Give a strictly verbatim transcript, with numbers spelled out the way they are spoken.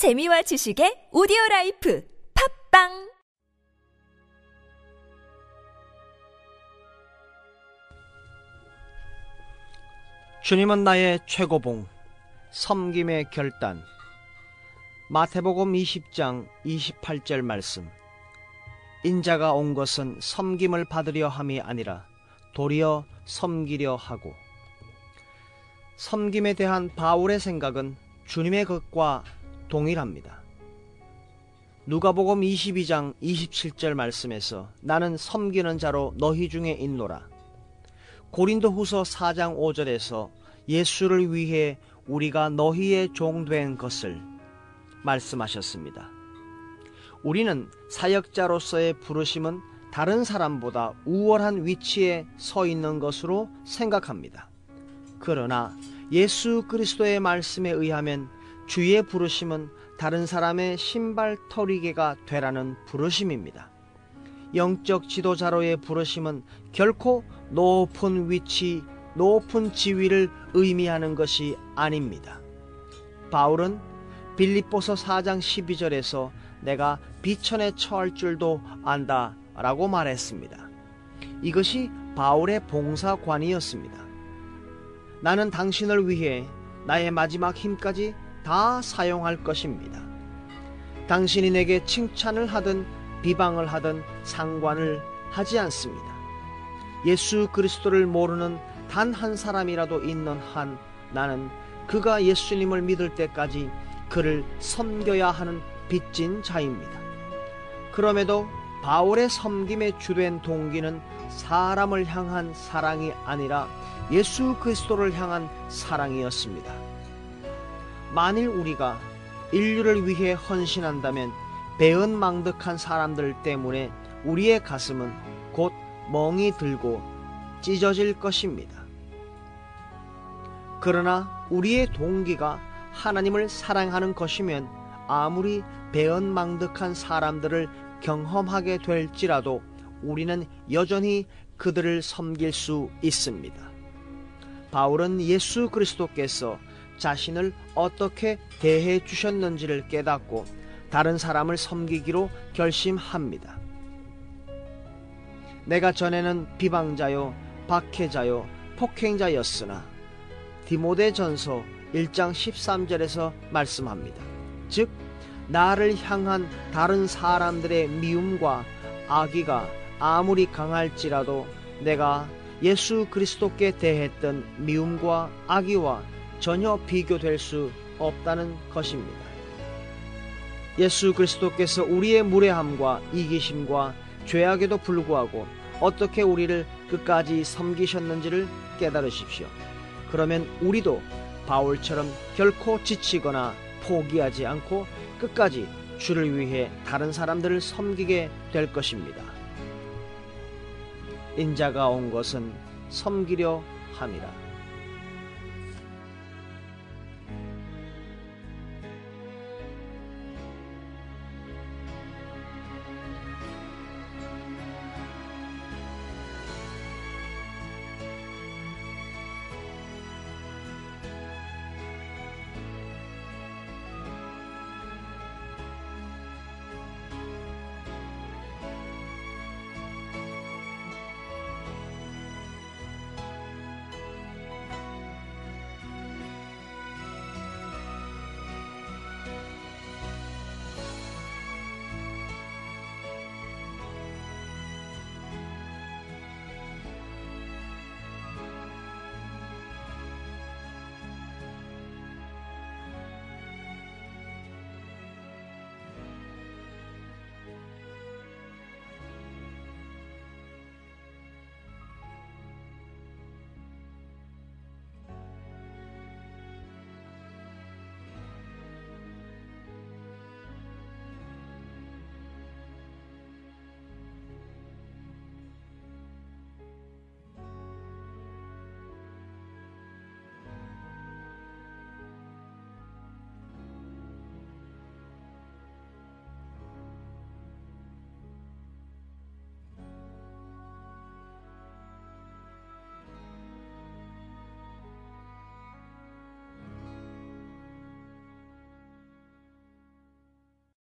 재미와 지식의 오디오라이프 팝빵! 주님은 나의 최고봉, 섬김의 결단. 마태복음 이십 장 이십팔 절 말씀. 인자가 온 것은 섬김을 받으려 함이 아니라 도리어 섬기려 하고. 섬김에 대한 바울의 생각은 주님의 것과 동일합니다. 누가복음 이십이 장 이십칠 절 말씀에서 나는 섬기는 자로 너희 중에 있노라. 고린도후서 사 장 오 절에서 예수를 위해 우리가 너희의 종된 것을 말씀하셨습니다. 우리는 사역자로서의 부르심은 다른 사람보다 우월한 위치에 서 있는 것으로 생각합니다. 그러나 예수 그리스도의 말씀에 의하면 주의 부르심은 다른 사람의 신발털이개가 되라는 부르심입니다. 영적 지도자로의 부르심은 결코 높은 위치, 높은 지위를 의미하는 것이 아닙니다. 바울은 빌립보서 사 장 십이 절에서 내가 비천에 처할 줄도 안다 라고 말했습니다. 이것이 바울의 봉사관이었습니다. 나는 당신을 위해 나의 마지막 힘까지 다 사용할 것입니다. 당신이 내게 칭찬을 하든 비방을 하든 상관을 하지 않습니다. 예수 그리스도를 모르는 단 한 사람이라도 있는 한 나는 그가 예수님을 믿을 때까지 그를 섬겨야 하는 빚진 자입니다. 그럼에도 바울의 섬김에 주된 동기는 사람을 향한 사랑이 아니라 예수 그리스도를 향한 사랑이었습니다. 만일 우리가 인류를 위해 헌신한다면 배은망덕한 사람들 때문에 우리의 가슴은 곧 멍이 들고 찢어질 것입니다. 그러나 우리의 동기가 하나님을 사랑하는 것이면 아무리 배은망덕한 사람들을 경험하게 될지라도 우리는 여전히 그들을 섬길 수 있습니다. 바울은 예수 그리스도께서 자신을 어떻게 대해 주셨는지를 깨닫고 다른 사람을 섬기기로 결심합니다. 내가 전에는 비방자요, 박해자요, 폭행자였으나 디모데전서 일 장 십삼 절에서 말씀합니다. 즉 나를 향한 다른 사람들의 미움과 악의가 아무리 강할지라도 내가 예수 그리스도께 대했던 미움과 악의와 전혀 비교될 수 없다는 것입니다. 예수 그리스도께서 우리의 무례함과 이기심과 죄악에도 불구하고 어떻게 우리를 끝까지 섬기셨는지를 깨달으십시오. 그러면 우리도 바울처럼 결코 지치거나 포기하지 않고 끝까지 주를 위해 다른 사람들을 섬기게 될 것입니다. 인자가 온 것은 섬기려 함이라.